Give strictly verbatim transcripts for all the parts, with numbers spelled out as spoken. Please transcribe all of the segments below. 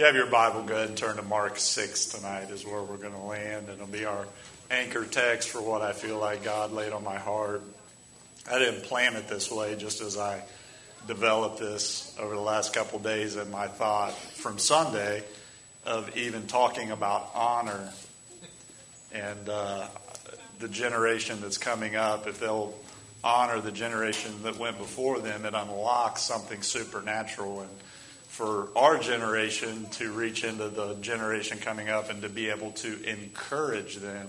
you have your Bible, go ahead and turn to Mark six tonight is where we're going to land. It'll be our anchor text for what I feel like God laid on my heart. I didn't plan it this way, just as I developed this over the last couple of days in my thought from Sunday of even talking about honor and uh, the generation that's coming up. If they'll honor the generation that went before them, it unlocks something supernatural. And for our generation to reach into the generation coming up and to be able to encourage them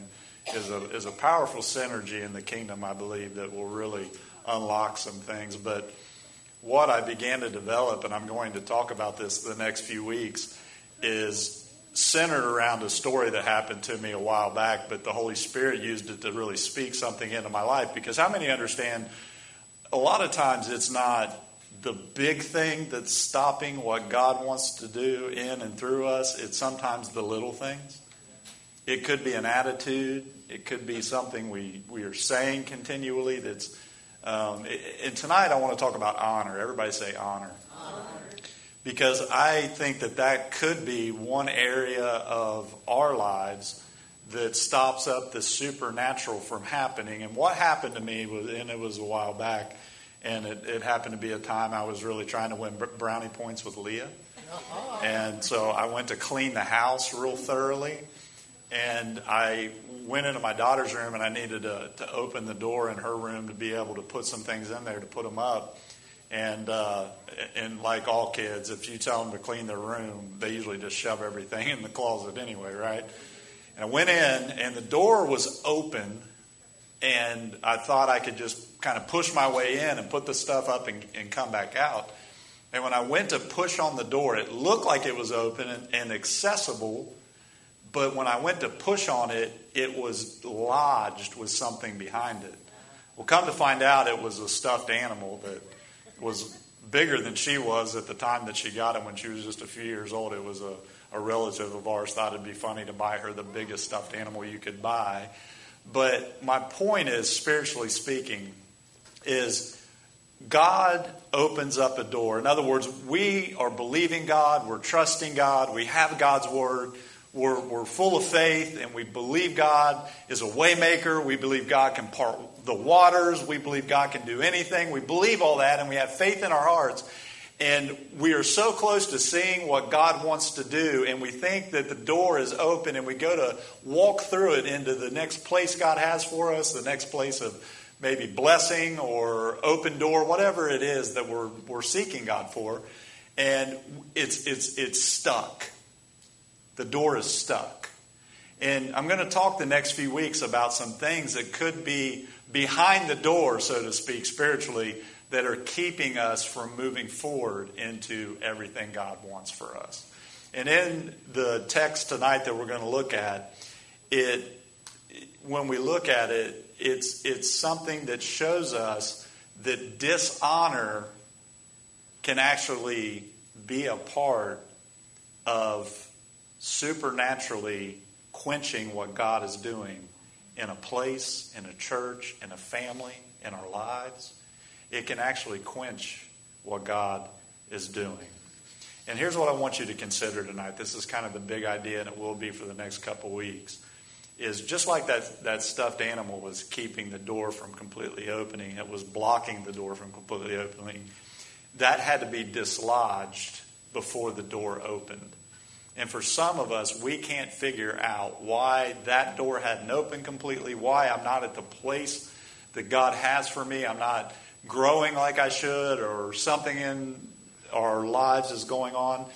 is a is a powerful synergy in the kingdom, I believe, that will really unlock some things. But what I began to develop, and I'm going to talk about this the next few weeks, is centered around a story that happened to me a while back, but the Holy Spirit used it to really speak something into my life. Because how many understand, a lot of times it's not the big thing that's stopping what God wants to do in and through us. It's sometimes the little things. It could be an attitude. It could be something we, we are saying continually that's... Um, and tonight I want to talk about honor. Everybody say honor. Honor. Because I think that that could be one area of our lives that stops up the supernatural from happening. And what happened to me, was, and it was a while back, and it, it happened to be a time I was really trying to win brownie points with Leah. And so I went to clean the house real thoroughly. And I went into my daughter's room, and I needed to, to open the door in her room to be able to put some things in there to put them up. And uh, and like all kids, if you tell them to clean their room, they usually just shove everything in the closet anyway, right? And I went in, and the door was open, and I thought I could just kind of push my way in and put the stuff up and, and come back out. And when I went to push on the door, it looked like it was open and, and accessible. But when I went to push on it, it was lodged with something behind it. Well, come to find out, it was a stuffed animal that was bigger than she was at the time that she got it when she was just a few years old. It was a, a relative of ours thought it'd be funny to buy her the biggest stuffed animal you could buy. But my point is, spiritually speaking, is God opens up a door. In other words, we are believing God, we're trusting God, we have God's word. We're, we're full of faith, and we believe God is a way maker. We believe God can part the waters. We believe God can do anything. We believe all that, and we have faith in our hearts. And we are so close to seeing what God wants to do, and we think that the door is open, and we go to walk through it into the next place God has for us, the next place of maybe blessing or open door, whatever it is that we're we're seeking God for. And it's it's it's stuck. The door is stuck. And I'm going to talk the next few weeks about some things that could be behind the door, so to speak, spiritually, that are keeping us from moving forward into everything God wants for us. And in the text tonight that we're going to look at, it when we look at it, it's it's something that shows us that dishonor can actually be a part of supernaturally quenching what God is doing in a place, in a church, in a family, in our lives. It can actually quench what God is doing. And here's what I want you to consider tonight. This is kind of the big idea, and it will be for the next couple weeks. Is just like that, that stuffed animal was keeping the door from completely opening. It was blocking the door from completely opening. That had to be dislodged before the door opened. And for some of us, we can't figure out why that door hadn't opened completely, why I'm not at the place that God has for me, I'm not growing like I should, or something in our lives is going on.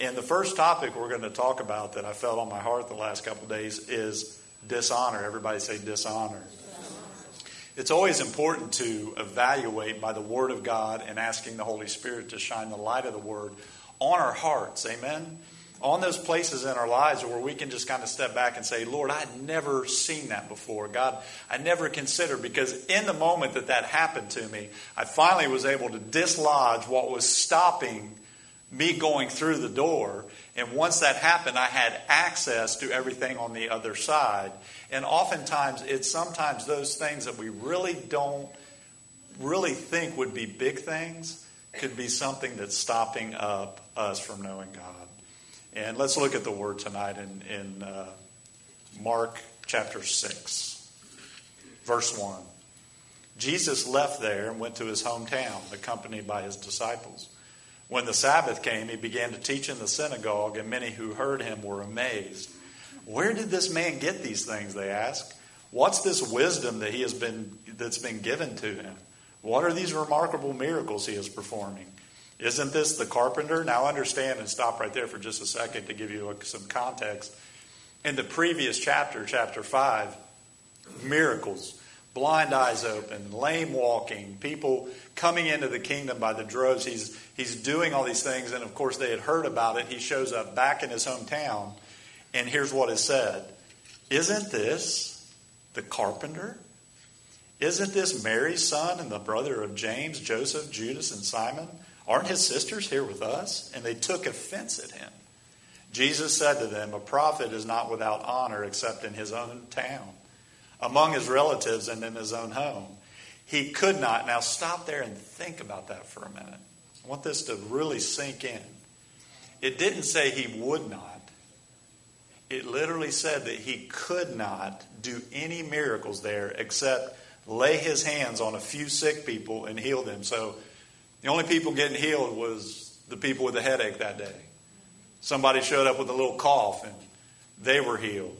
And the first topic we're going to talk about that I felt on my heart the last couple of days is dishonor. Everybody say dishonor. It's always important to evaluate by the Word of God and asking the Holy Spirit to shine the light of the Word on our hearts. Amen? On those places in our lives where we can just kind of step back and say, Lord, I'd never seen that before. God, I never considered. Because in the moment that that happened to me, I finally was able to dislodge what was stopping me going through the door. And once that happened, I had access to everything on the other side. And oftentimes, it's sometimes those things that we really don't really think would be big things could be something that's stopping up us from knowing God. And let's look at the word tonight in, in uh, Mark chapter six, verse one. Jesus left there and went to his hometown, accompanied by his disciples. When the Sabbath came, he began to teach in the synagogue, and many who heard him were amazed. Where did this man get these things, they asked. What's this wisdom that he has been that's been given to him? What are these remarkable miracles he is performing? Isn't this the carpenter? Now understand and stop right there for just a second to give you some context. In the previous chapter, chapter five, miracles, blind eyes open, lame walking, people coming into the kingdom by the droves. He's, he's doing all these things, and of course they had heard about it. He shows up back in his hometown, and here's what is said. Isn't this the carpenter? Isn't this Mary's son and the brother of James, Joseph, Judas, and Simon? Aren't his sisters here with us? And they took offense at him. Jesus said to them, a prophet is not without honor except in his own town, among his relatives, and in his own home. He could not. Now stop there and think about that for a minute. I want this to really sink in. It didn't say he would not. It literally said that he could not do any miracles there except lay his hands on a few sick people and heal them. So the only people getting healed was the people with a headache that day. Somebody showed up with a little cough and they were healed.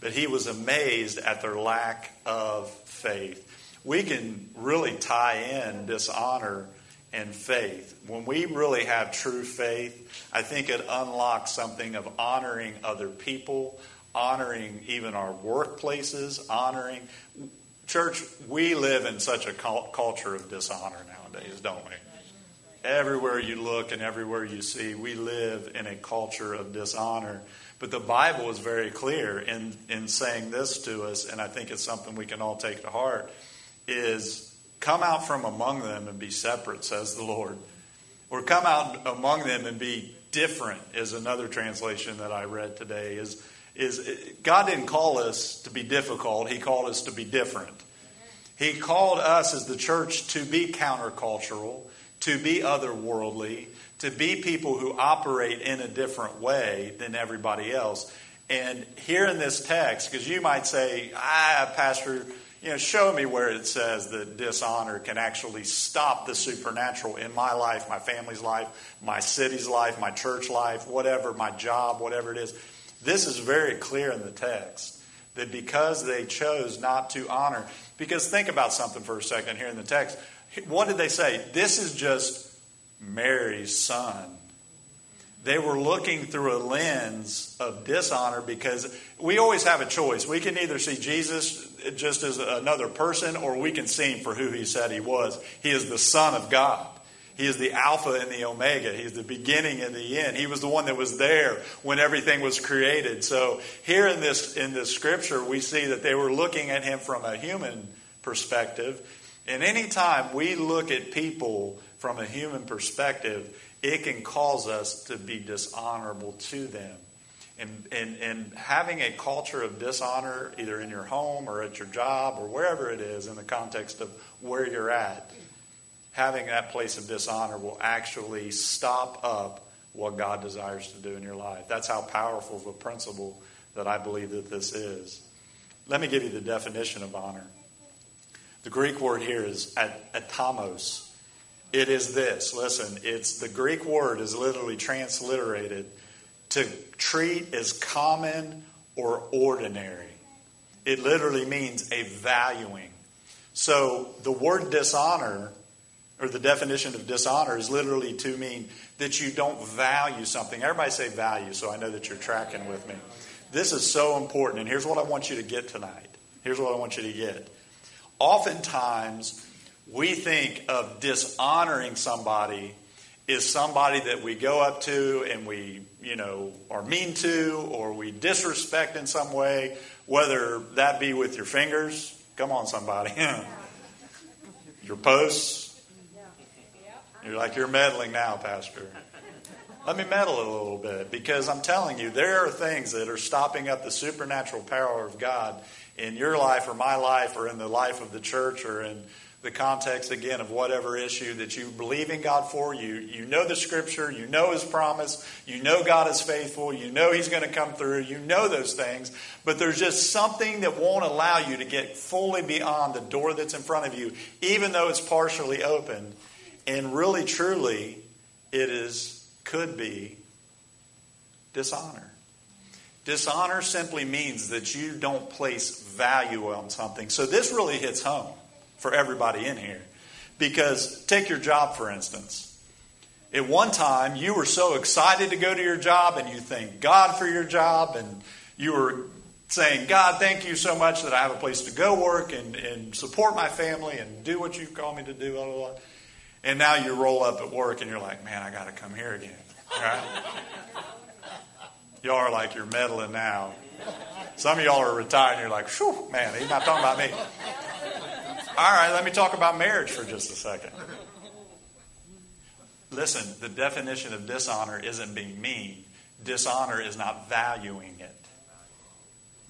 But he was amazed at their lack of faith. We can really tie in dishonor and faith. When we really have true faith, I think it unlocks something of honoring other people, honoring even our workplaces, honoring... Church, we live in such a culture of dishonor nowadays, don't we? Everywhere you look and everywhere you see, we live in a culture of dishonor. But the Bible is very clear in, in saying this to us, and I think it's something we can all take to heart, is... Come out from among them and be separate, says the Lord. Or come out among them and be different is another translation that I read today. Is, is God didn't call us to be difficult. He called us to be different. He called us as the church to be countercultural, to be otherworldly, to be people who operate in a different way than everybody else. And here in this text, because you might say, ah, Pastor... You know, show me where it says that dishonor can actually stop the supernatural in my life, my family's life, my city's life, my church life, whatever, my job, whatever it is. This is very clear in the text that because they chose not to honor, because think about something for a second here in the text. What did they say? This is just Mary's son. They were looking through a lens of dishonor because we always have a choice. We can either see Jesus just as another person, or we can see him for who he said he was. He is the Son of God. He is the Alpha and the Omega. He is the beginning and the end. He was the one that was there when everything was created. So here in this in this scripture, we see that they were looking at him from a human perspective. And any time we look at people from a human perspective, it can cause us to be dishonorable to them. And, and, and having a culture of dishonor, either in your home or at your job or wherever it is in the context of where you're at, having that place of dishonor will actually stop up what God desires to do in your life. That's how powerful of a principle that I believe that this is. Let me give you the definition of honor. The Greek word here is atomos. It is this. Listen, it's the Greek word is literally transliterated to treat as common or ordinary. It literally means a valuing. So the word dishonor, or the definition of dishonor, is literally to mean that you don't value something. Everybody say value, so I know that you're tracking with me. This is so important, and here's what I want you to get tonight. Here's what I want you to get. Oftentimes, we think of dishonoring somebody is somebody that we go up to and we, you know, are mean to or we disrespect in some way, whether that be with your fingers. Come on, somebody. Your posts. You're like, you're meddling now, Pastor. Let me meddle a little bit, because I'm telling you, there are things that are stopping up the supernatural power of God in your life or my life or in the life of the church or in the context, again, of whatever issue that you believe in God for. You you know the Scripture. You know His promise. You know God is faithful. You know He's going to come through. You know those things. But there's just something that won't allow you to get fully beyond the door that's in front of you, even though it's partially open. And really, truly, it is could be dishonor. Dishonor simply means that you don't place value on something. So this really hits home for everybody in here. Because take your job, for instance. At one time, you were so excited to go to your job and you thanked God for your job. And you were saying, God, thank you so much that I have a place to go work and, and support my family and do what you've called me to do. Blah, blah, blah. And now you roll up at work and you're like, man, I got to come here again. Right? Y'all are like, you're meddling now. Some of y'all are retired and you're like, whew, man, he's not talking about me. All right, let me talk about marriage for just a second. Listen, the definition of dishonor isn't being mean. Dishonor is not valuing it.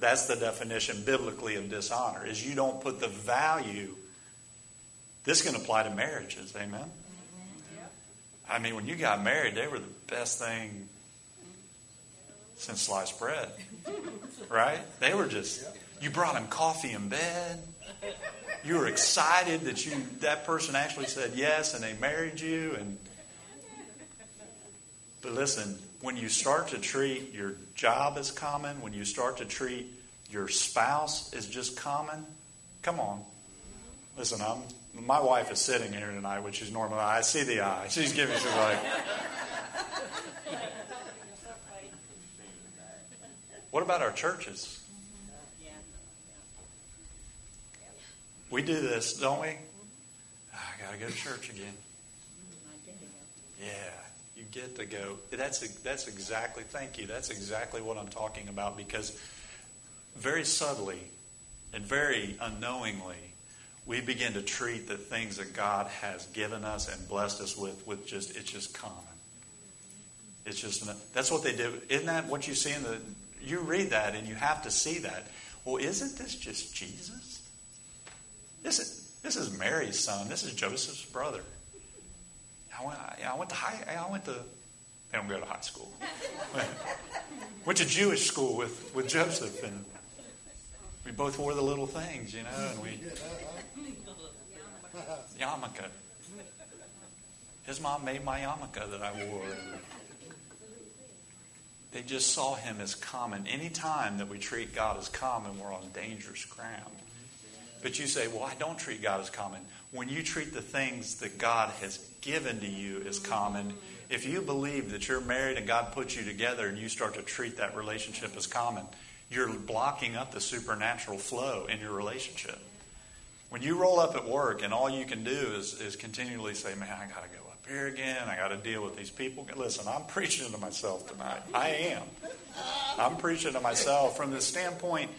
That's the definition biblically of dishonor, is you don't put the value. This can apply to marriages, amen? I mean, when you got married, they were the best thing since sliced bread, right? They were just, you brought them coffee in bed. You were excited that you that person actually said yes and they married you. And but listen, when you start to treat your job as common, when you start to treat your spouse as just common, come on. Listen, I'm, my wife is sitting here tonight, which is normal. I see the eye. She's giving, she's like, what about our churches? We do this, don't we? I got to go to church again. Yeah, you get to go. That's that's exactly, thank you. That's exactly what I'm talking about, because very subtly and very unknowingly, we begin to treat the things that God has given us and blessed us with, with just, it's just common. It's just, that's what they do. Isn't that what you see in the, you read that and you have to see that. Well, isn't this just Jesus? This is, this is Mary's son. This is Joseph's brother. I went, I went to high. I went to. They don't go to high school. Went to Jewish school with, with Joseph, and we both wore the little things, you know, and we yarmulke. His mom made my yarmulke that I wore. They just saw him as common. Any time that we treat God as common, we're on dangerous ground. But you say, well, I don't treat God as common. When you treat the things that God has given to you as common, if you believe that you're married and God puts you together and you start to treat that relationship as common, you're blocking up the supernatural flow in your relationship. When you roll up at work and all you can do is, is continually say, man, I got to go up here again. I got to deal with these people. Listen, I'm preaching to myself tonight. I am. I'm preaching to myself from the standpoint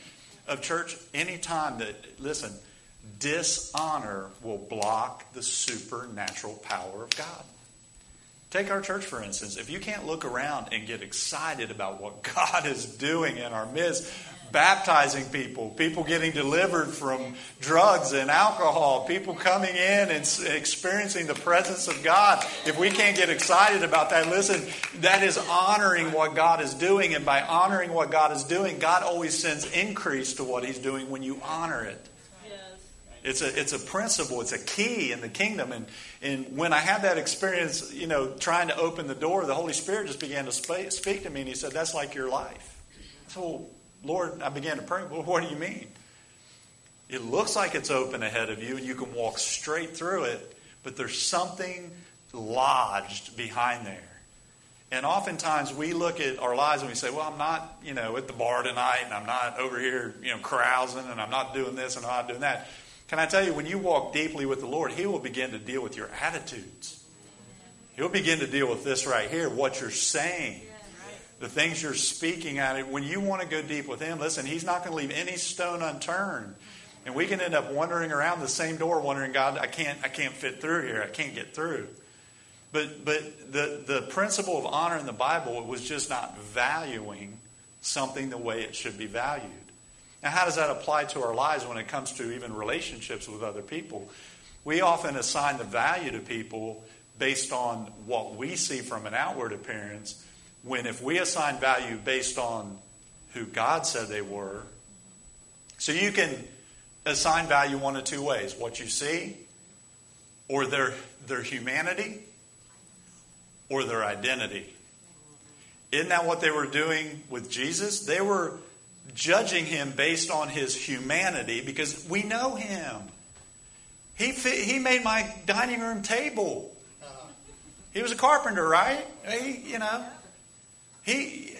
of church. Any time that, listen, dishonor will block the supernatural power of God. Take our church, for instance. If you can't look around and get excited about what God is doing in our midst, baptizing people, people getting delivered from drugs and alcohol, people coming in and experiencing the presence of God. If we can't get excited about that, listen, that is honoring what God is doing. And by honoring what God is doing, God always sends increase to what He's doing when you honor it. It's a it's a principle. It's a key in the kingdom. And, and when I had that experience, you know, trying to open the door, the Holy Spirit just began to sp- speak to me. And He said, that's like your life. So, Lord, I began to pray, well, what do you mean? It looks like it's open ahead of you and you can walk straight through it, but there's something lodged behind there. And oftentimes we look at our lives and we say, well, I'm not, you know, at the bar tonight and I'm not over here, you know, carousing and I'm not doing this and I'm not doing that. Can I tell you, when you walk deeply with the Lord, He will begin to deal with your attitudes. He'll begin to deal with this right here, what you're saying. The things you're speaking at it, when you want to go deep with Him, listen, He's not going to leave any stone unturned. And we can end up wandering around the same door, wondering, God, I can't, I can't fit through here. I can't get through. But but the, the principle of honor in the Bible was just not valuing something the way it should be valued. Now, how does that apply to our lives when it comes to even relationships with other people? We often assign the value to people based on what we see from an outward appearance, when if we assign value based on who God said they were. So you can assign value one of two ways: what you see, or their their humanity, or their identity. Isn't that what they were doing with Jesus? They were judging him based on his humanity, because we know him. He fit, he made my dining room table. He was a carpenter, right? He, you know, he.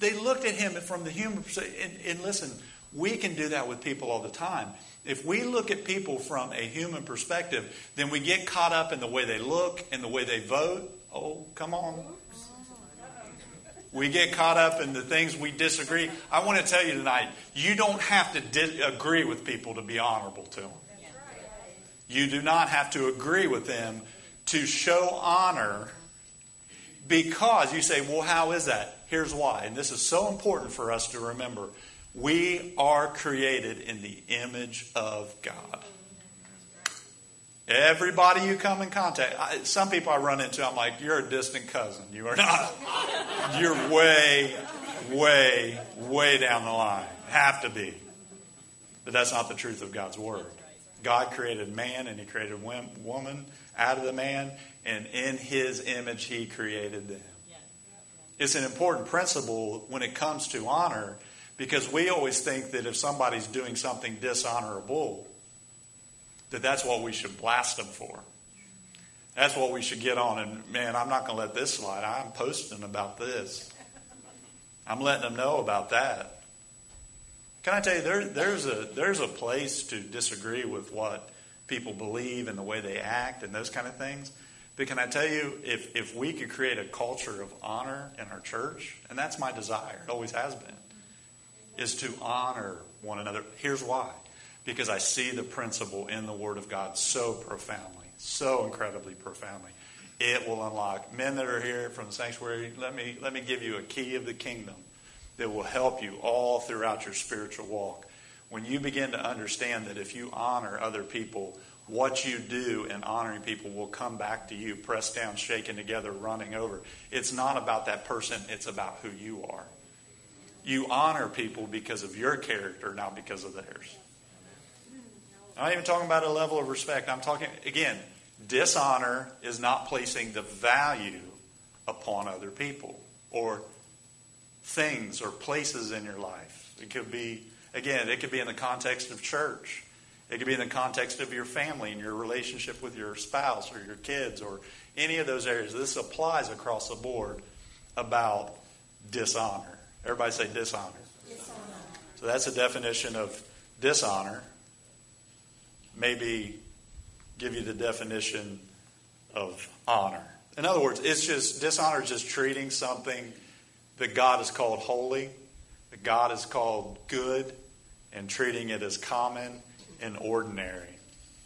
They looked at him from the human perspective. And, and listen, we can do that with people all the time. If we look at people from a human perspective, then we get caught up in the way they look and the way they vote. Oh, come on. We get caught up in the things we disagree. I want to tell you tonight, you don't have to di- agree with people to be honorable to them. You do not have to agree with them to show honor, because you say, well, how is that? Here's why, and this is so important for us to remember. We are created in the image of God. Everybody you come in contact, I, some people I run into, I'm like, you're a distant cousin. You are not. You're way, way, way down the line. Have to be. But that's not the truth of God's word. God created man, and he created woman out of the man, and in his image he created them. It's an important principle when it comes to honor, because we always think that if somebody's doing something dishonorable, that that's what we should blast them for. That's what we should get on. And man, I'm not going to let this slide. I'm posting about this. I'm letting them know about that. Can I tell you, there, there's a there's a place to disagree with what people believe and the way they act and those kind of things. But can I tell you, if if we could create a culture of honor in our church, and that's my desire, it always has been, is to honor one another. Here's why. Because I see the principle in the Word of God so profoundly, so incredibly profoundly. It will unlock. Men that are here from the sanctuary, let me let me give you a key of the kingdom that will help you all throughout your spiritual walk. When you begin to understand that if you honor other people, what you do in honoring people will come back to you, pressed down, shaken together, running over. It's not about that person. It's about who you are. You honor people because of your character, not because of theirs. I'm not even talking about a level of respect. I'm talking, again, dishonor is not placing the value upon other people or things or places in your life. It could be, again, it could be in the context of church. It could be in the context of your family and your relationship with your spouse or your kids or any of those areas. This applies across the board about dishonor. Everybody say dishonor. Dishonor. So that's a definition of dishonor. Maybe give you the definition of honor. In other words, it's just dishonor is just treating something that God has called holy, that God has called good, and treating it as common and ordinary.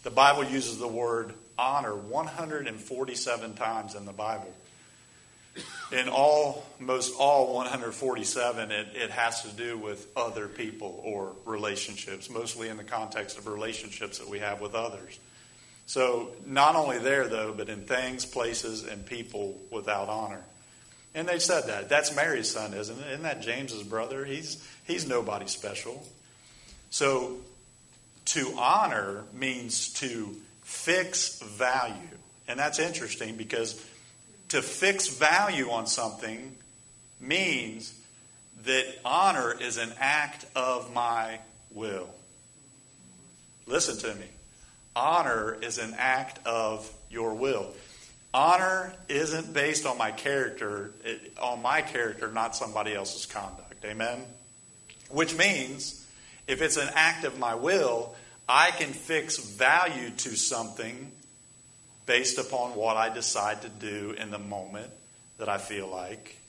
The Bible uses the word honor one hundred forty-seven times in the Bible. In almost all one hundred forty-seven, it, it has to do with other people or relationships, mostly in the context of relationships that we have with others. So not only there, though, but in things, places, and people without honor. And they said that. That's Mary's son, isn't it? Isn't that James's brother? He's, he's nobody special. So to honor means to fix value. And that's interesting, because to fix value on something means that honor is an act of my will. Listen to me. Honor is an act of your will. Honor isn't based on my character, it, on my character, not somebody else's conduct. Amen? Which means if it's an act of my will, I can fix value to something based upon what I decide to do in the moment that I feel like.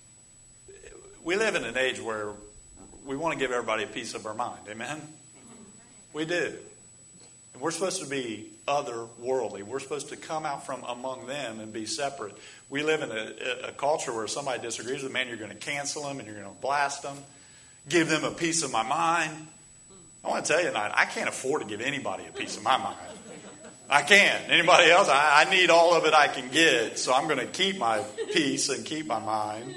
We live in an age where we want to give everybody a piece of our mind. Amen? We do. And we're supposed to be otherworldly. We're supposed to come out from among them and be separate. We live in a, a culture where somebody disagrees with man, you're going to cancel them and you're going to blast them. Give them a piece of my mind. I want to tell you tonight, I can't afford to give anybody a piece of my mind. I can't. Anybody else? I, I need all of it I can get. So I'm going to keep my peace and keep my mind.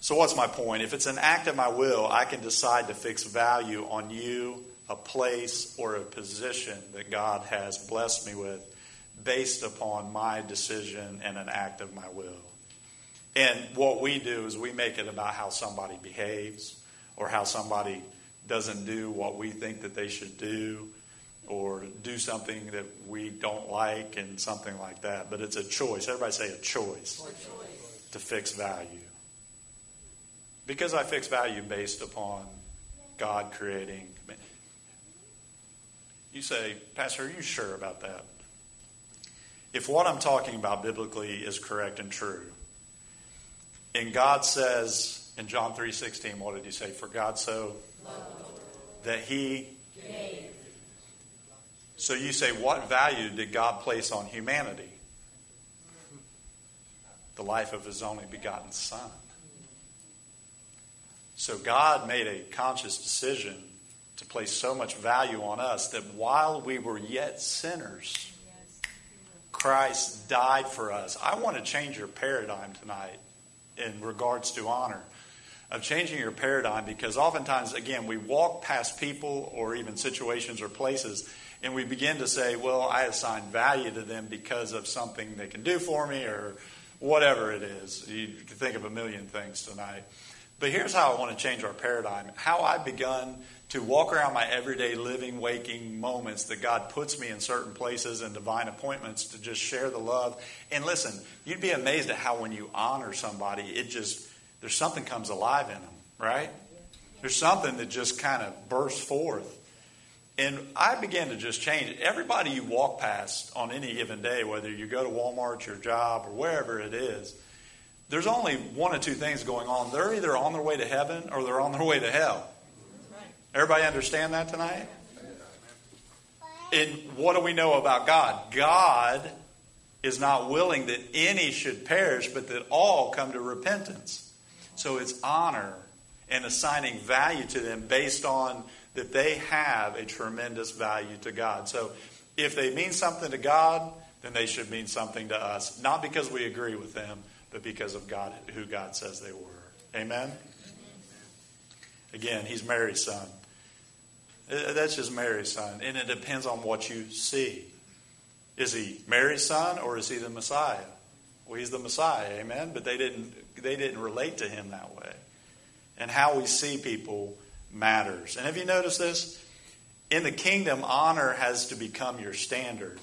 So what's my point? If it's an act of my will, I can decide to fix value on you, a place, or a position that God has blessed me with based upon my decision and an act of my will. And what we do is we make it about how somebody behaves or how somebody doesn't do what we think that they should do or do something that we don't like and something like that. But it's a choice. Everybody say a choice, a choice. To fix value. Because I fix value based upon God creating. You say, Pastor, are you sure about that? If what I'm talking about biblically is correct and true, and God says in John three sixteen, what did he say? For God so loved that he gave. So you say, what value did God place on humanity? The life of his only begotten Son. So God made a conscious decision to place so much value on us that while we were yet sinners, Christ died for us. I want to change your paradigm tonight in regards to honor, of changing your paradigm, because oftentimes, again, we walk past people or even situations or places and we begin to say, well, I assign value to them because of something they can do for me or whatever it is. You can think of a million things tonight. But here's how I want to change our paradigm. How I've begun to walk around my everyday living, waking moments that God puts me in certain places and divine appointments to just share the love. And listen, you'd be amazed at how when you honor somebody, it just, there's something comes alive in them, right? There's something that just kind of bursts forth. And I began to just change it. Everybody you walk past on any given day, whether you go to Walmart, your job, or wherever it is, there's only one or two things going on. They're either on their way to heaven or they're on their way to hell. Everybody understand that tonight? And what do we know about God? God is not willing that any should perish, but that all come to repentance. So it's honor and assigning value to them based on that they have a tremendous value to God. So if they mean something to God, then they should mean something to us. Not because we agree with them, but because of God, who God says they were. Amen? Again, he's Mary's son. That's just Mary's son. And it depends on what you see. Is he Mary's son or is he the Messiah? Well, he's the Messiah, amen? But they didn't they didn't relate to him that way. And how we see people matters. And have you noticed this? In the kingdom, honor has to become your standard.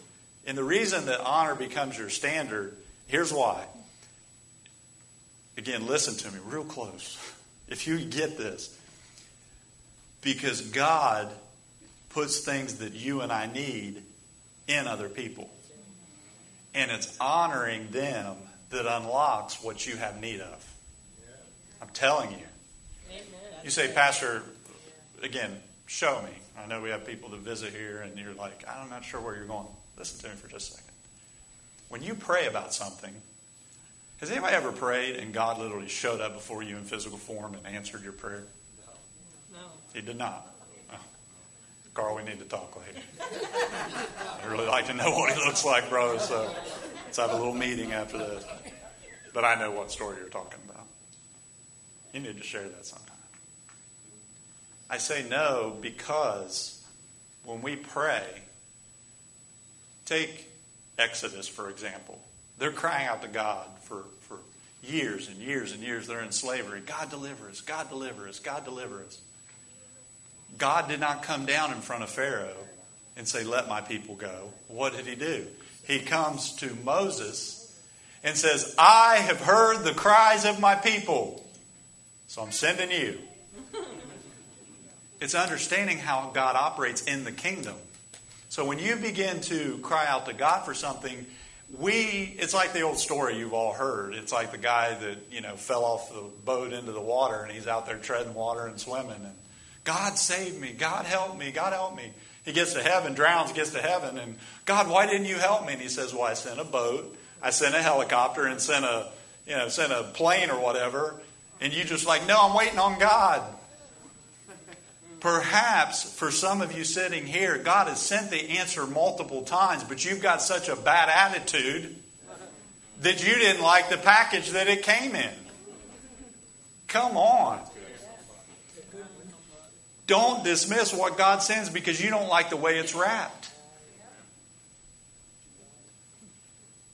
And the reason that honor becomes your standard, here's why. Again, listen to me real close. If you get this, because God puts things that you and I need in other people. And it's honoring them that unlocks what you have need of. I'm telling you. You say, Pastor, again, show me. I know we have people that visit here and you're like, I'm not sure where you're going. Listen to me for just a second. When you pray about something, has anybody ever prayed and God literally showed up before you in physical form and answered your prayer? No. He did not. Oh. Carl, we need to talk later. I'd really like to know what he looks like, bro. So let's have a little meeting after this. But I know what story you're talking about. You need to share that sometime. I say no because when we pray, take Exodus, for example. They're crying out to God for, for years and years and years. They're in slavery. God deliver us. God deliver us. God deliver us. God did not come down in front of Pharaoh and say, let my people go. What did he do? He comes to Moses and says, I have heard the cries of my people. So I'm sending you. It's understanding how God operates in the kingdom. So when you begin to cry out to God for something, We, it's like the old story you've all heard. It's like the guy that, you know, fell off the boat into the water and he's out there treading water and swimming. And God save me. God help me. God help me. He gets to heaven, drowns, gets to heaven. And God, why didn't you help me? And he says, well, I sent a boat. I sent a helicopter and sent a, you know, sent a plane or whatever. And you just like, no, I'm waiting on God. Perhaps for some of you sitting here, God has sent the answer multiple times, but you've got such a bad attitude that you didn't like the package that it came in. Come on. Don't dismiss what God sends because you don't like the way it's wrapped.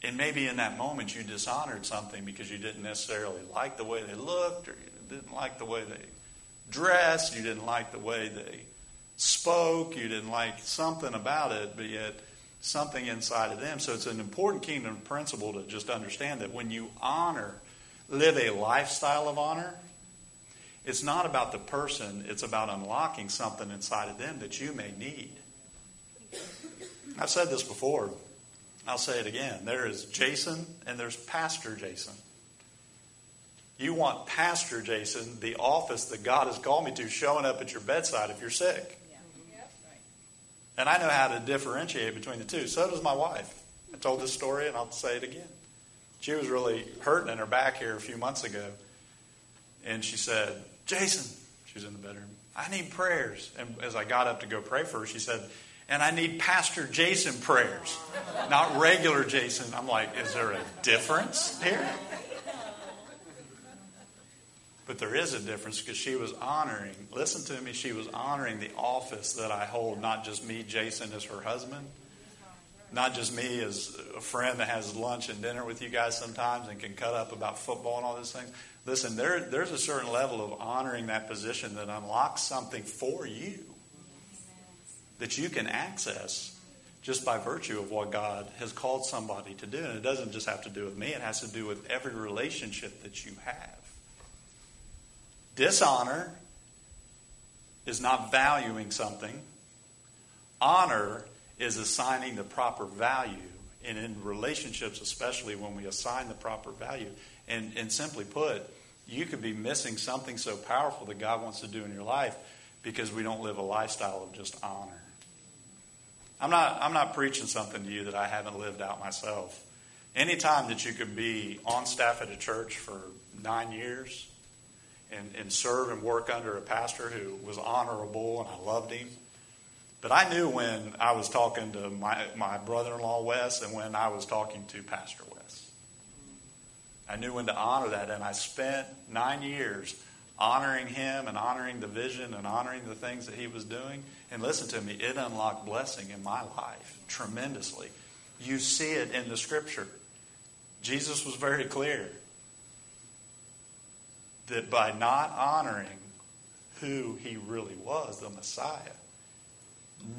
And maybe in that moment you dishonored something because you didn't necessarily like the way they looked, or you didn't like the way they dressed, you didn't like the way they spoke, you didn't like something about it, but yet something inside of them. So it's an important kingdom principle to just understand that when you honor, live a lifestyle of honor, it's not about the person, it's about unlocking something inside of them that you may need. I've said this before. I'll say it again. There is Jason and there's Pastor Jason. You want Pastor Jason, the office that God has called me to, showing up at your bedside if you're sick. Yeah. Yep. And I know how to differentiate between the two. So does my wife. I told this story and I'll say it again. She was really hurting in her back here a few months ago. And she said, Jason, she was in the bedroom, I need prayers. And as I got up to go pray for her, she said, and I need Pastor Jason prayers, not regular Jason. I'm like, is there a difference here? But there is a difference because she was honoring, listen to me, she was honoring the office that I hold, not just me, Jason, as her husband, not just me as a friend that has lunch and dinner with you guys sometimes and can cut up about football and all those things. Listen, there, there's a certain level of honoring that position that unlocks something for you that you can access just by virtue of what God has called somebody to do. And it doesn't just have to do with me. It has to do with every relationship that you have. Dishonor is not valuing something. Honor is assigning the proper value. And in relationships, especially when we assign the proper value. And, and simply put, you could be missing something so powerful that God wants to do in your life because we don't live a lifestyle of just honor. I'm not, I'm not preaching something to you that I haven't lived out myself. Anytime that you could be on staff at a church for nine years... And, and serve and work under a pastor who was honorable, and I loved him. But I knew when I was talking to my, my brother-in-law, Wes, and when I was talking to Pastor Wes. I knew when to honor that, and I spent nine years honoring him and honoring the vision and honoring the things that he was doing. And listen to me, it unlocked blessing in my life tremendously. You see it in the Scripture. Jesus was very clear that by not honoring who he really was, the Messiah,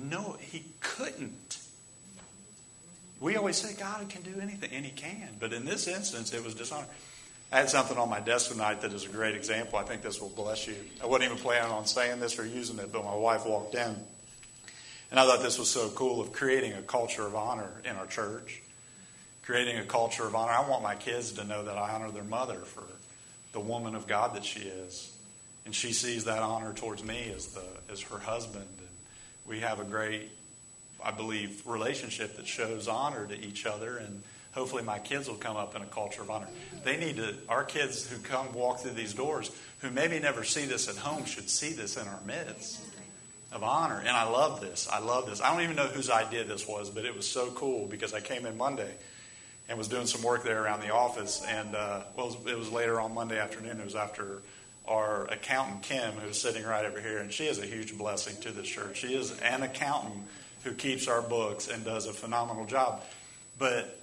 no, he couldn't. We always say God can do anything, and he can. But in this instance, it was dishonor. I had something on my desk tonight that is a great example. I think this will bless you. I wasn't even planning on saying this or using it, but my wife walked in. And I thought this was so cool, of creating a culture of honor in our church. Creating a culture of honor. I want my kids to know that I honor their mother for the woman of God that she is. And she sees that honor towards me as the as her husband. And we have a great, I believe, relationship that shows honor to each other. And hopefully my kids will come up in a culture of honor. They need to, our kids who come walk through these doors, who maybe never see this at home, should see this in our midst of honor. And I love this. I love this. I don't even know whose idea this was, but it was so cool because I came in Monday and was doing some work there around the office. And uh, well, it was later on Monday afternoon. It was after our accountant, Kim, who's sitting right over here. And she is a huge blessing to this church. She is an accountant who keeps our books and does a phenomenal job. But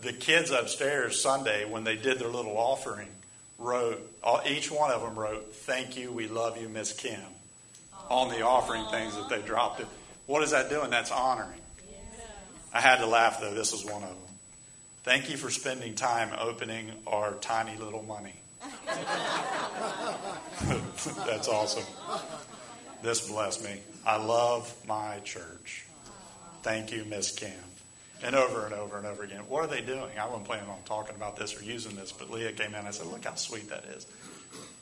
the kids upstairs Sunday, when they did their little offering, wrote, each one of them wrote, "Thank you, we love you, Miss Kim," on the offering things that they dropped. What is that doing? That's honoring. I had to laugh, though. This was one of them. "Thank you for spending time opening our tiny little money." That's awesome. This blessed me. "I love my church. Thank you, Miss Kim." And over and over and over again. What are they doing? I wasn't planning on talking about this or using this, but Leah came in and I said, "Look how sweet that is."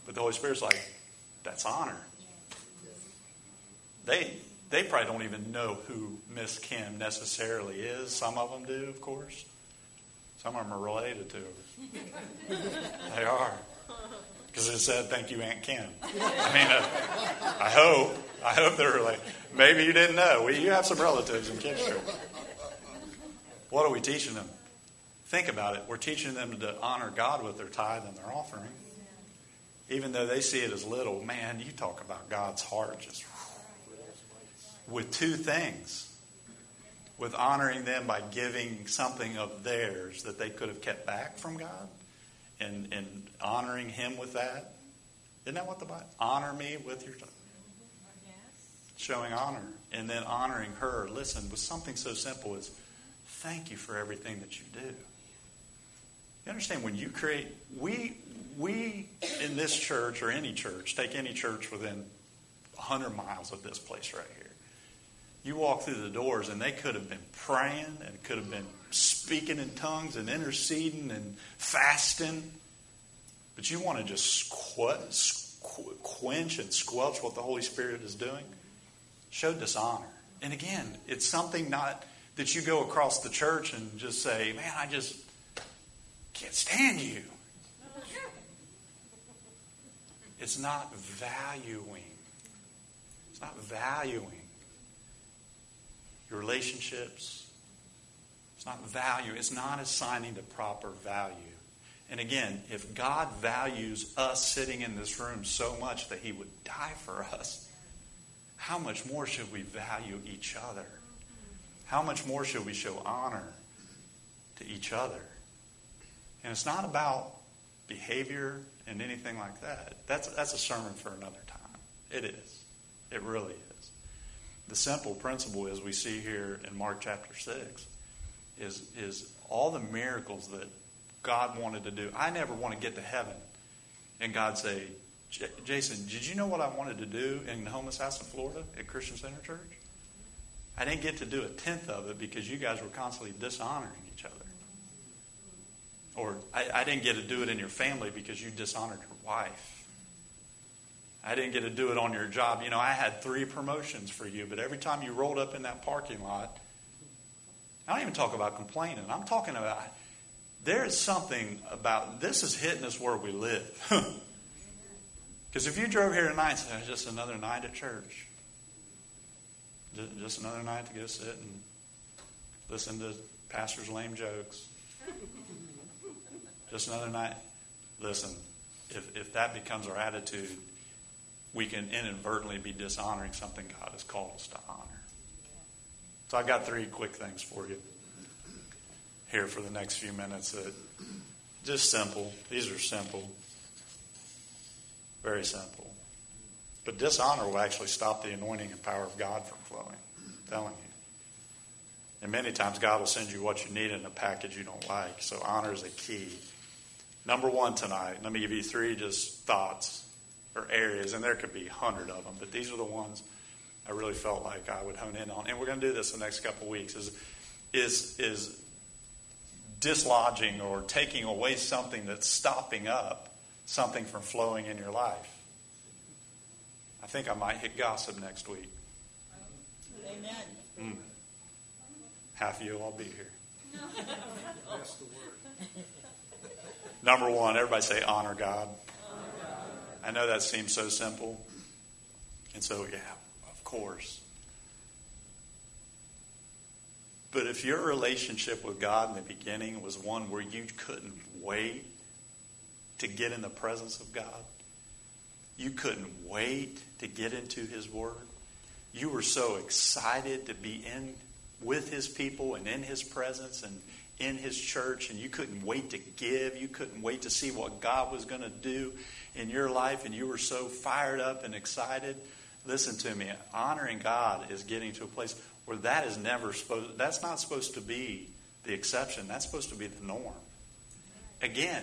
But the Holy Spirit's like, that's honor. They they probably don't even know who Miss Kim necessarily is. Some of them do, of course. Some of them are related to her. They are. because it said, "Thank you, Aunt Kim." I mean, uh, I hope, I hope they're related. Maybe you didn't know. We, you have some relatives in Kim's church. What are we teaching them? Think about it. We're teaching them to honor God with their tithe and their offering. Even though they see it as little, man, you talk about God's heart just with two things. With honoring them by giving something of theirs that they could have kept back from God and, and honoring Him with that. Isn't that what the Bible? Honor me with your tithe. Showing honor. And then honoring her. Listen, with something so simple as thank you for everything that you do. You understand, when you create, we we in this church or any church, take any church within one hundred miles of this place right here. You walk through the doors and they could have been praying and could have been speaking in tongues and interceding and fasting. But you want to just squat, squ- quench and squelch what the Holy Spirit is doing? Show dishonor. And again, it's something not that you go across the church and just say, man, I just can't stand you. It's not valuing. It's not valuing your relationships. It's not value. It's not assigning the proper value. And again, if God values us sitting in this room so much that He would die for us, how much more should we value each other? How much more should we show honor to each other? And it's not about behavior and anything like that. That's that's a sermon for another time. It is. It really is. The simple principle, as we see here in Mark chapter six, is, is all the miracles that God wanted to do. I never want to get to heaven and God say, J- Jason, did you know what I wanted to do in the homeless house in Florida at Christian Center Church? I didn't get to do a tenth of it because you guys were constantly dishonoring each other. Or I, I didn't get to do it in your family because you dishonored your wife. I didn't get to do it on your job. You know, I had three promotions for you, but every time you rolled up in that parking lot, I don't even talk about complaining. I'm talking about there is something about this is hitting us where we live. Because if you drove here tonight and said, just another night at church. Just another night to go sit and listen to pastor's lame jokes. Just another night. Listen, if, if that becomes our attitude, we can inadvertently be dishonoring something God has called us to honor. So I've got three quick things for you here for the next few minutes. That just simple. These are simple. Very simple. But dishonor will actually stop the anointing and power of God from flowing. I'm telling you. And many times God will send you what you need in a package you don't like. So honor is a key. Number one tonight, let me give you three just thoughts or areas. And there could be a hundred of them. But these are the ones I really felt like I would hone in on. And we're going to do this the next couple of weeks. Is, is, is dislodging or taking away something that's stopping up something from flowing in your life. I think I might hit gossip next week. Amen. Mm. Half of you will all be here. No. That's the word. Number one, everybody say honor God. Honor God. I know that seems so simple. And so, yeah, of course. But if your relationship with God in the beginning was one where you couldn't wait to get in the presence of God, you couldn't wait to get into His Word. You were so excited to be in with His people and in His presence and in His church. And you couldn't wait to give. You couldn't wait to see what God was going to do in your life. And you were so fired up and excited. Listen to me. Honoring God is getting to a place where that is never supposed. That's not supposed to be the exception. That's supposed to be the norm. Again,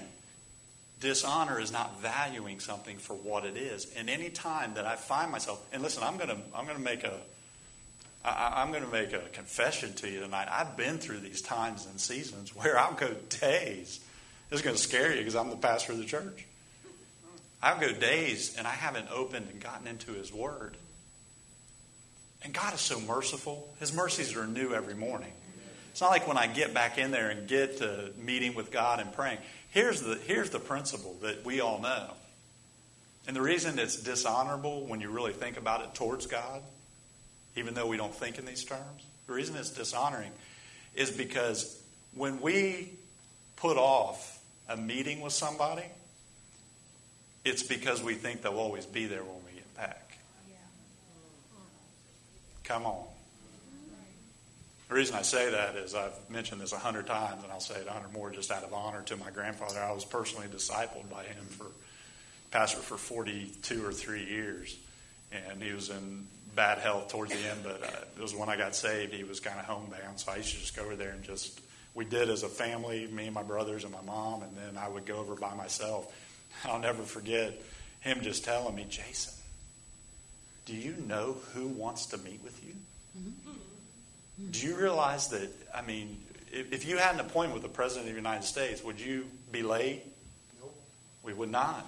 dishonor is not valuing something for what it is. And any time that I find myself, and listen, I'm gonna I'm gonna make a I, I'm gonna make a confession to you tonight. I've been through these times and seasons where I'll go days. This is gonna scare you because I'm the pastor of the church. I'll go days and I haven't opened and gotten into His Word. And God is so merciful. His mercies are new every morning. It's not like when I get back in there and get to meeting with God and praying. Here's the, here's the principle that we all know. And the reason it's dishonorable when you really think about it towards God, even though we don't think in these terms, the reason it's dishonoring is because when we put off a meeting with somebody, it's because we think they'll always be there when we get back. Come on. The reason I say that is I've mentioned this a hundred times, and I'll say it a hundred more just out of honor to my grandfather. I was personally discipled by him for pastor for forty-two or three years, and he was in bad health towards the end, but uh, it was when I got saved, he was kind of homebound, so I used to just go over there and just, we did as a family, me and my brothers and my mom, and then I would go over by myself. I'll never forget him just telling me, Jason, do you know who wants to meet with you? Mm-hmm. Do you realize that, I mean, if, if you had an appointment with the President of the United States, would you be late? Nope. We would not.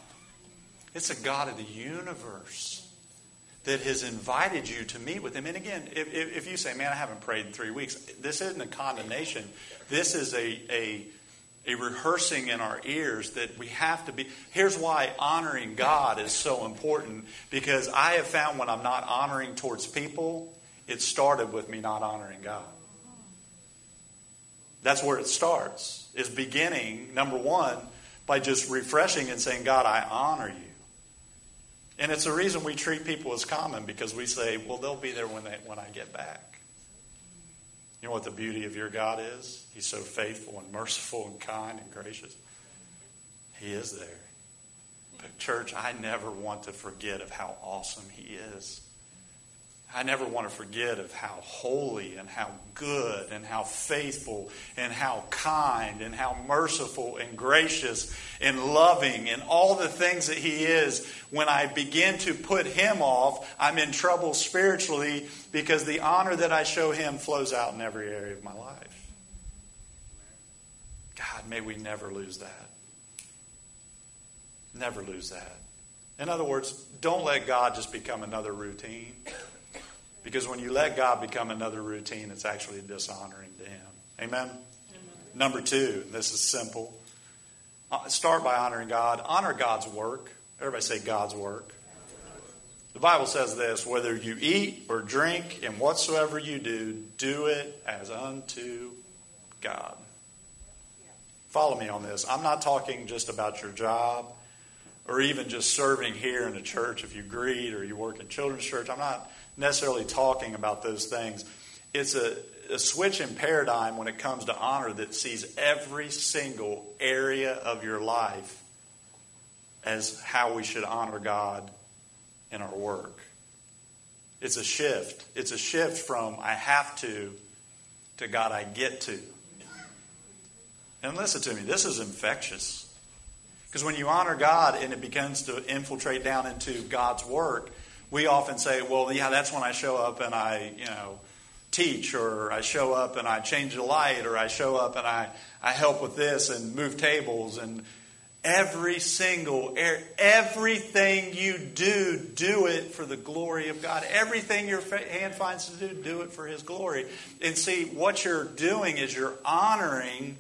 It's a God of the universe that has invited you to meet with Him. And again, if, if, if you say, man, I haven't prayed in three weeks, this isn't a condemnation. This is a, a, a rehearsing in our ears that we have to be. Here's why honoring God is so important, because I have found when I'm not honoring towards people, it started with me not honoring God. That's where it starts. Is beginning, number one, by just refreshing and saying, God, I honor you. And it's the reason we treat people as common, because we say, well, they'll be there when they when I get back. You know what the beauty of your God is? He's so faithful and merciful and kind and gracious. He is there. But church, I never want to forget of how awesome He is. I never want to forget of how holy and how good and how faithful and how kind and how merciful and gracious and loving and all the things that He is. When I begin to put Him off, I'm in trouble spiritually, because the honor that I show Him flows out in every area of my life. God, may we never lose that. Never lose that. In other words, don't let God just become another routine. Because when you let God become another routine, it's actually dishonoring to Him. Amen? Amen? Number two, this is simple. Start by honoring God. Honor God's work. Everybody say God's work. The Bible says this, whether you eat or drink, and whatsoever you do, do it as unto God. Follow me on this. I'm not talking just about your job or even just serving here in the church if you greet or you work in children's church. I'm not necessarily talking about those things. It's a, a switch in paradigm when it comes to honor that sees every single area of your life as how we should honor God in our work. It's a shift. It's a shift from I have to to God I get to. And listen to me, this is infectious. Because when you honor God and it begins to infiltrate down into God's work, we often say, well, yeah, that's when I show up and I, you know, teach, or I show up and I change the light, or I show up and I, I help with this and move tables. And every single, everything you do, do it for the glory of God. Everything your hand finds to do, do it for His glory. And see, what you're doing is you're honoring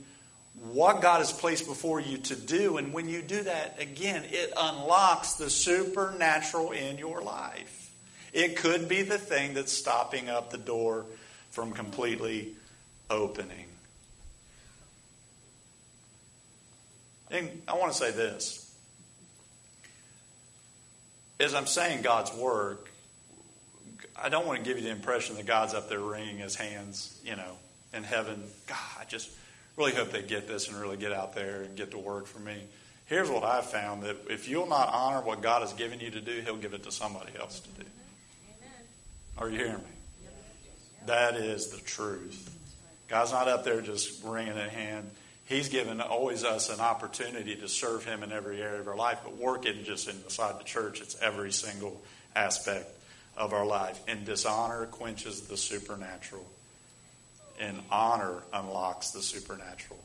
what God has placed before you to do. And when you do that, again, it unlocks the supernatural in your life. It could be the thing that's stopping up the door from completely opening. And I want to say this. As I'm saying God's work, I don't want to give you the impression that God's up there wringing His hands, you know, in heaven. God, I just really hope they get this and really get out there and get to work for me. Here's what I've found, that if you'll not honor what God has given you to do, He'll give it to somebody else to do. Are you hearing me? That is the truth. God's not up there just wringing a hand. He's given always us an opportunity to serve Him in every area of our life, but work isn't just inside the church. It's every single aspect of our life. And dishonor quenches the supernatural, and honor unlocks the supernatural.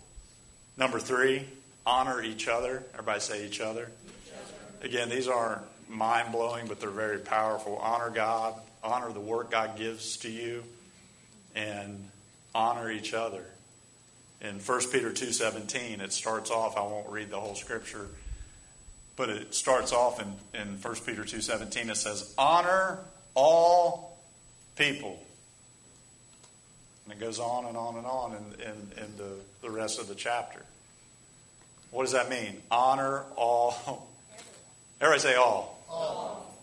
Number three, honor each other. Everybody say each other. Each other. Again, these aren't mind-blowing, but they're very powerful. Honor God. Honor the work God gives to you. And honor each other. In First Peter two seventeen, it starts off, I won't read the whole scripture, But it starts off in, in First Peter two seventeen. It says, honor all people. And it goes on and on and on in, in, in the, the rest of the chapter. What does that mean? Honor all. Everybody say all. All.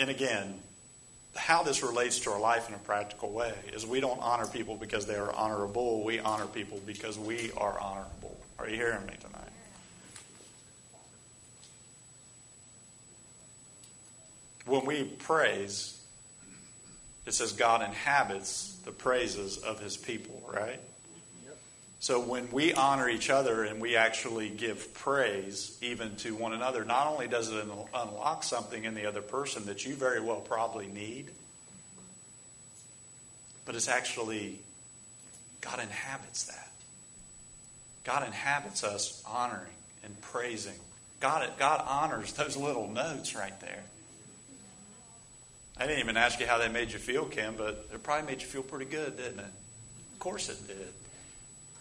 And again, how this relates to our life in a practical way is we don't honor people because they are honorable. We honor people because we are honorable. Are you hearing me tonight? When we praise, it says God inhabits the praises of his people, right? Yep. So when we honor each other and we actually give praise even to one another, not only does it unlock something in the other person that you very well probably need, but it's actually God inhabits that. God inhabits us honoring and praising. God, God honors those little notes right there. I didn't even ask you how they made you feel, Kim, but it probably made you feel pretty good, didn't it? Of course it did.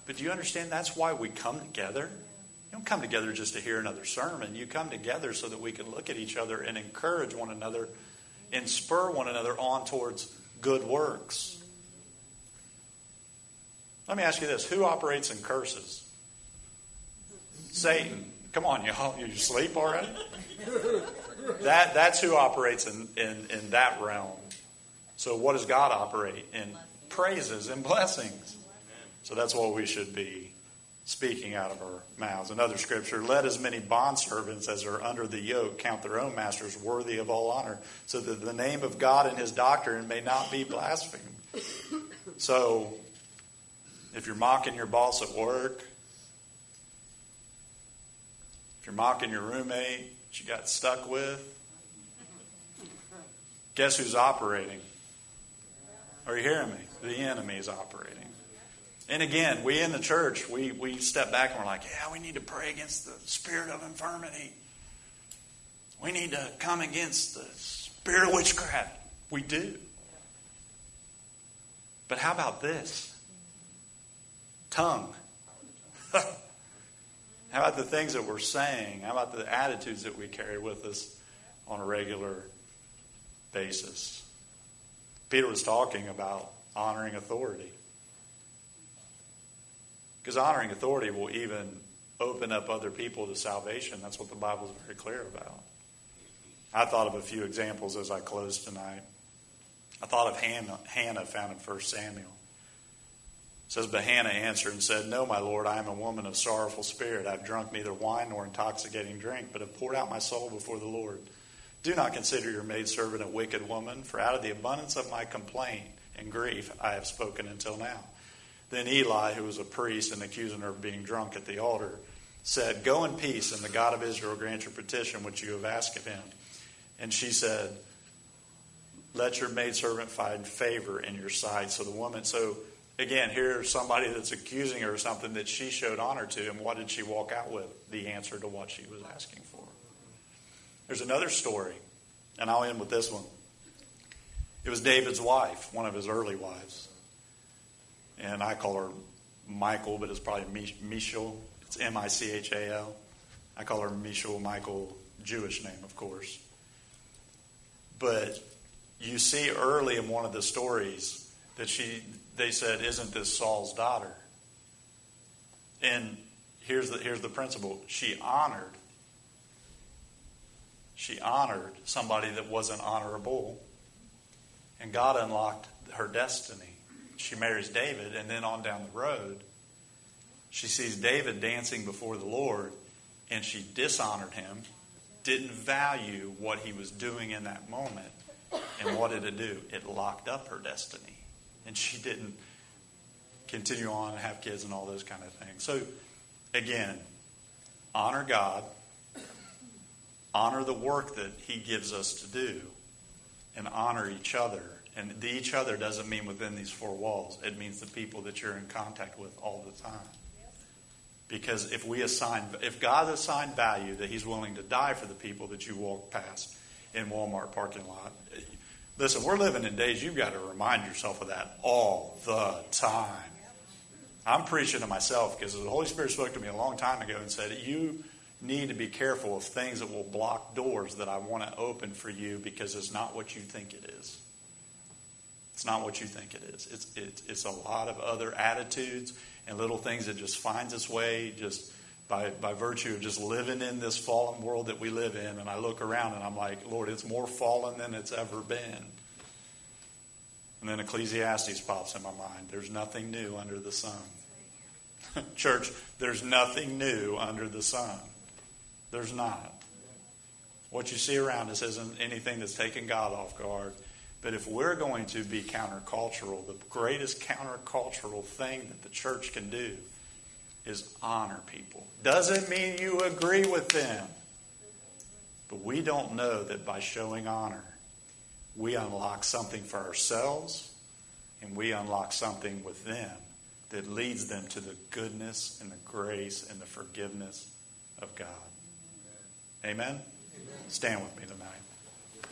But do you understand that's why we come together? You don't come together just to hear another sermon. You come together so that we can look at each other and encourage one another and spur one another on towards good works. Let me ask you this. Who operates in curses? Satan. Come on, y'all. You sleep already? That that's who operates in, in, in that realm. So what does God operate in? Praises and blessings. So that's what we should be speaking out of our mouths. Another scripture, let as many bondservants as are under the yoke count their own masters worthy of all honor, so that the name of God and his doctrine may not be blasphemed. So if you're mocking your boss at work, if you're mocking your roommate that you got stuck with, guess who's operating? Are you hearing me? The enemy is operating. And again, we in the church, we, we step back and we're like, yeah, we need to pray against the spirit of infirmity. We need to come against the spirit of witchcraft. We do. But how about this? Tongue. How about the things that we're saying? How about the attitudes that we carry with us on a regular basis? Peter was talking about honoring authority. Because honoring authority will even open up other people to salvation. That's what the Bible is very clear about. I thought of a few examples as I closed tonight. I thought of Hannah, Hannah found in First Samuel. It says, but Hannah answered and said, no, my Lord, I am a woman of sorrowful spirit. I have drunk neither wine nor intoxicating drink, but have poured out my soul before the Lord. Do not consider your maidservant a wicked woman, for out of the abundance of my complaint and grief I have spoken until now. Then Eli, who was a priest and accusing her of being drunk at the altar, said, go in peace, and the God of Israel grant your petition which you have asked of him. And she said, let your maidservant find favor in your sight. So the woman... so. Again, here's somebody that's accusing her of something that she showed honor to, and what did she walk out with? The answer to what she was asking for. There's another story, and I'll end with this one. It was David's wife, one of his early wives. And I call her Michal, but it's probably Michal. It's M I C H A L. I call her Michal, Michael, Jewish name, of course. But you see early in one of the stories that she... they said, isn't this Saul's daughter? And here's the here's the principle. She honored. She honored somebody that wasn't honorable. And God unlocked her destiny. She marries David, and then on down the road, she sees David dancing before the Lord, and she dishonored him, didn't value what he was doing in that moment. And what did it do? It locked up her destiny. And she didn't continue on and have kids and all those kind of things. So, again, honor God, honor the work that He gives us to do, and honor each other. And the each other doesn't mean within these four walls. It means the people that you're in contact with all the time. Because if we assign, if God assigned value that He's willing to die for the people that you walk past in Walmart parking lot. Listen, we're living in days you've got to remind yourself of that all the time. I'm preaching to myself because the Holy Spirit spoke to me a long time ago and said, you need to be careful of things that will block doors that I want to open for you, because it's not what you think it is. It's not what you think it is. It's it, it's a lot of other attitudes and little things that just finds its way just by, by virtue of just living in this fallen world that we live in. And I look around and I'm like, Lord, it's more fallen than it's ever been. And then Ecclesiastes pops in my mind. There's nothing new under the sun. Church, there's nothing new under the sun. There's not. What you see around us isn't anything that's taken God off guard. But if we're going to be countercultural, the greatest countercultural thing that the church can do is honor people. Doesn't mean you agree with them. But we don't know that by showing honor, we unlock something for ourselves, and we unlock something with them that leads them to the goodness and the grace and the forgiveness of God. Amen? Amen. Stand with me tonight.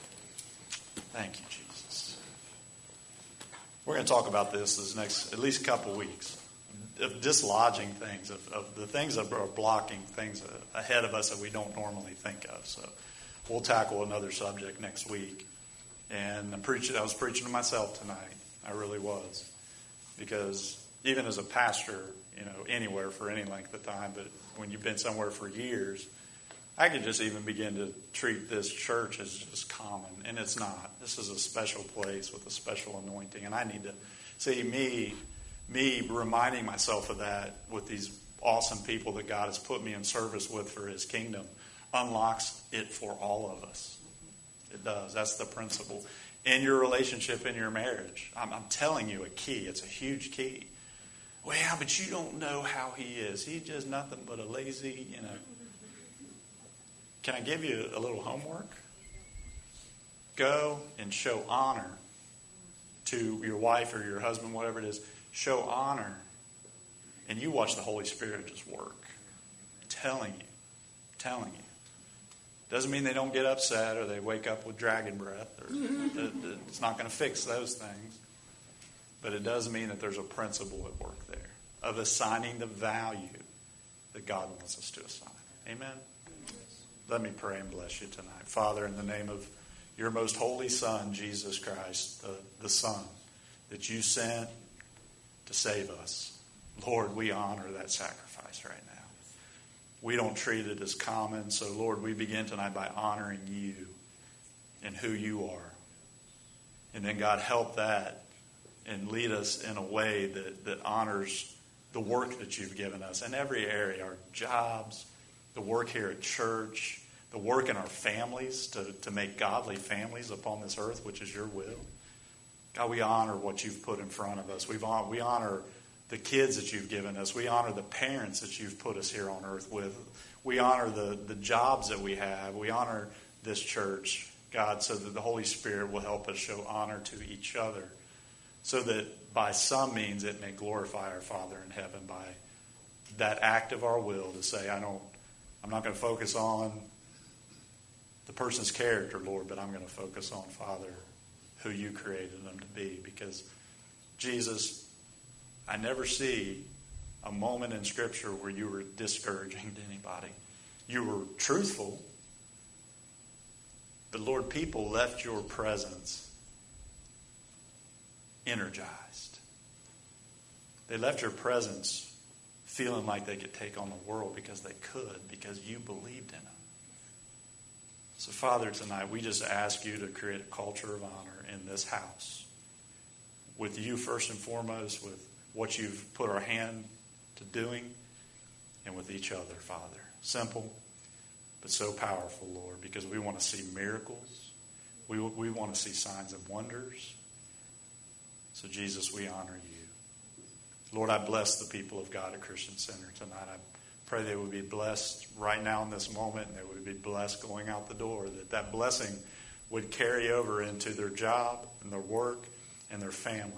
Thank you, Jesus. We're going to talk about this this next, at least a couple weeks, of dislodging things, of, of the things that are blocking things ahead of us that we don't normally think of. So we'll tackle another subject next week. And I'm preaching, I was preaching to myself tonight. I really was. Because even as a pastor, you know, anywhere for any length of time, but when you've been somewhere for years, I could just even begin to treat this church as just common. And it's not. This is a special place with a special anointing. And I need to see me, me reminding myself of that with these awesome people that God has put me in service with for His kingdom unlocks it for all of us. It does. That's the principle. In your relationship, in your marriage, I'm, I'm telling you a key. It's a huge key. Well, yeah, but you don't know how he is. He's just nothing but a lazy, you know. Can I give you a little homework? Go and show honor to your wife or your husband, whatever it is. Show honor. And you watch the Holy Spirit just work. I'm telling you. I'm telling you. Doesn't mean they don't get upset or they wake up with dragon breath. Or it's not going to fix those things. But it does mean that there's a principle at work there of assigning the value that God wants us to assign. Amen? Let me pray and bless you tonight. Father, in the name of your most holy Son, Jesus Christ, the, the Son that you sent to save us. Lord, we honor that sacrifice right now. We don't treat it as common. So, Lord, we begin tonight by honoring you and who you are. And then, God, help that and lead us in a way that, that honors the work that you've given us in every area, our jobs, the work here at church, the work in our families to, to make godly families upon this earth, which is your will. God, we honor what you've put in front of us. We've, we honor the kids that you've given us. We honor the parents that you've put us here on earth with. We honor the, the jobs that we have. We honor this church, God, so that the Holy Spirit will help us show honor to each other, so that by some means it may glorify our Father in heaven by that act of our will to say, I don't, I'm not going to focus on the person's character, Lord, but I'm going to focus on, Father, who you created them to be. Because, Jesus, I never see a moment in Scripture where you were discouraging to anybody. You were truthful. But, Lord, people left your presence energized. They left your presence feeling like they could take on the world because they could, because you believed in them. So, Father, tonight we just ask you to create a culture of honor in this house. With you first and foremost, with what you've put our hand to doing, and with each other, Father. Simple, but so powerful, Lord, because we want to see miracles. We, we want to see signs and wonders. So, Jesus, we honor you. Lord, I bless the people of God at Christian Center tonight. I pray they would be blessed right now in this moment, and they would be blessed going out the door, that that blessing would carry over into their job and their work and their family.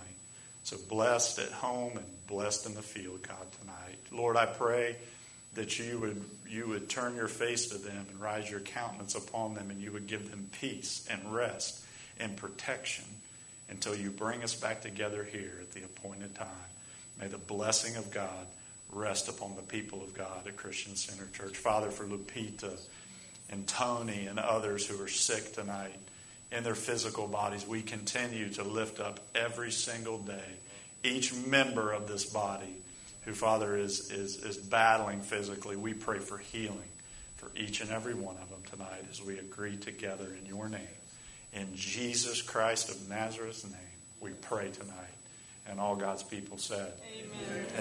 So blessed at home and blessed in the field, God, tonight. Lord, I pray that you would you would turn your face to them and rise your countenance upon them, and you would give them peace and rest and protection until you bring us back together here at the appointed time. May the blessing of God rest upon the people of God at Christian Center Church. Father, for Lupita and Tony and others who are sick tonight in their physical bodies, we continue to lift up every single day each member of this body who, Father, is, is, is battling physically. We pray for healing for each and every one of them tonight as we agree together in your name. In Jesus Christ of Nazareth's name, we pray tonight. And all God's people said, Amen. Amen.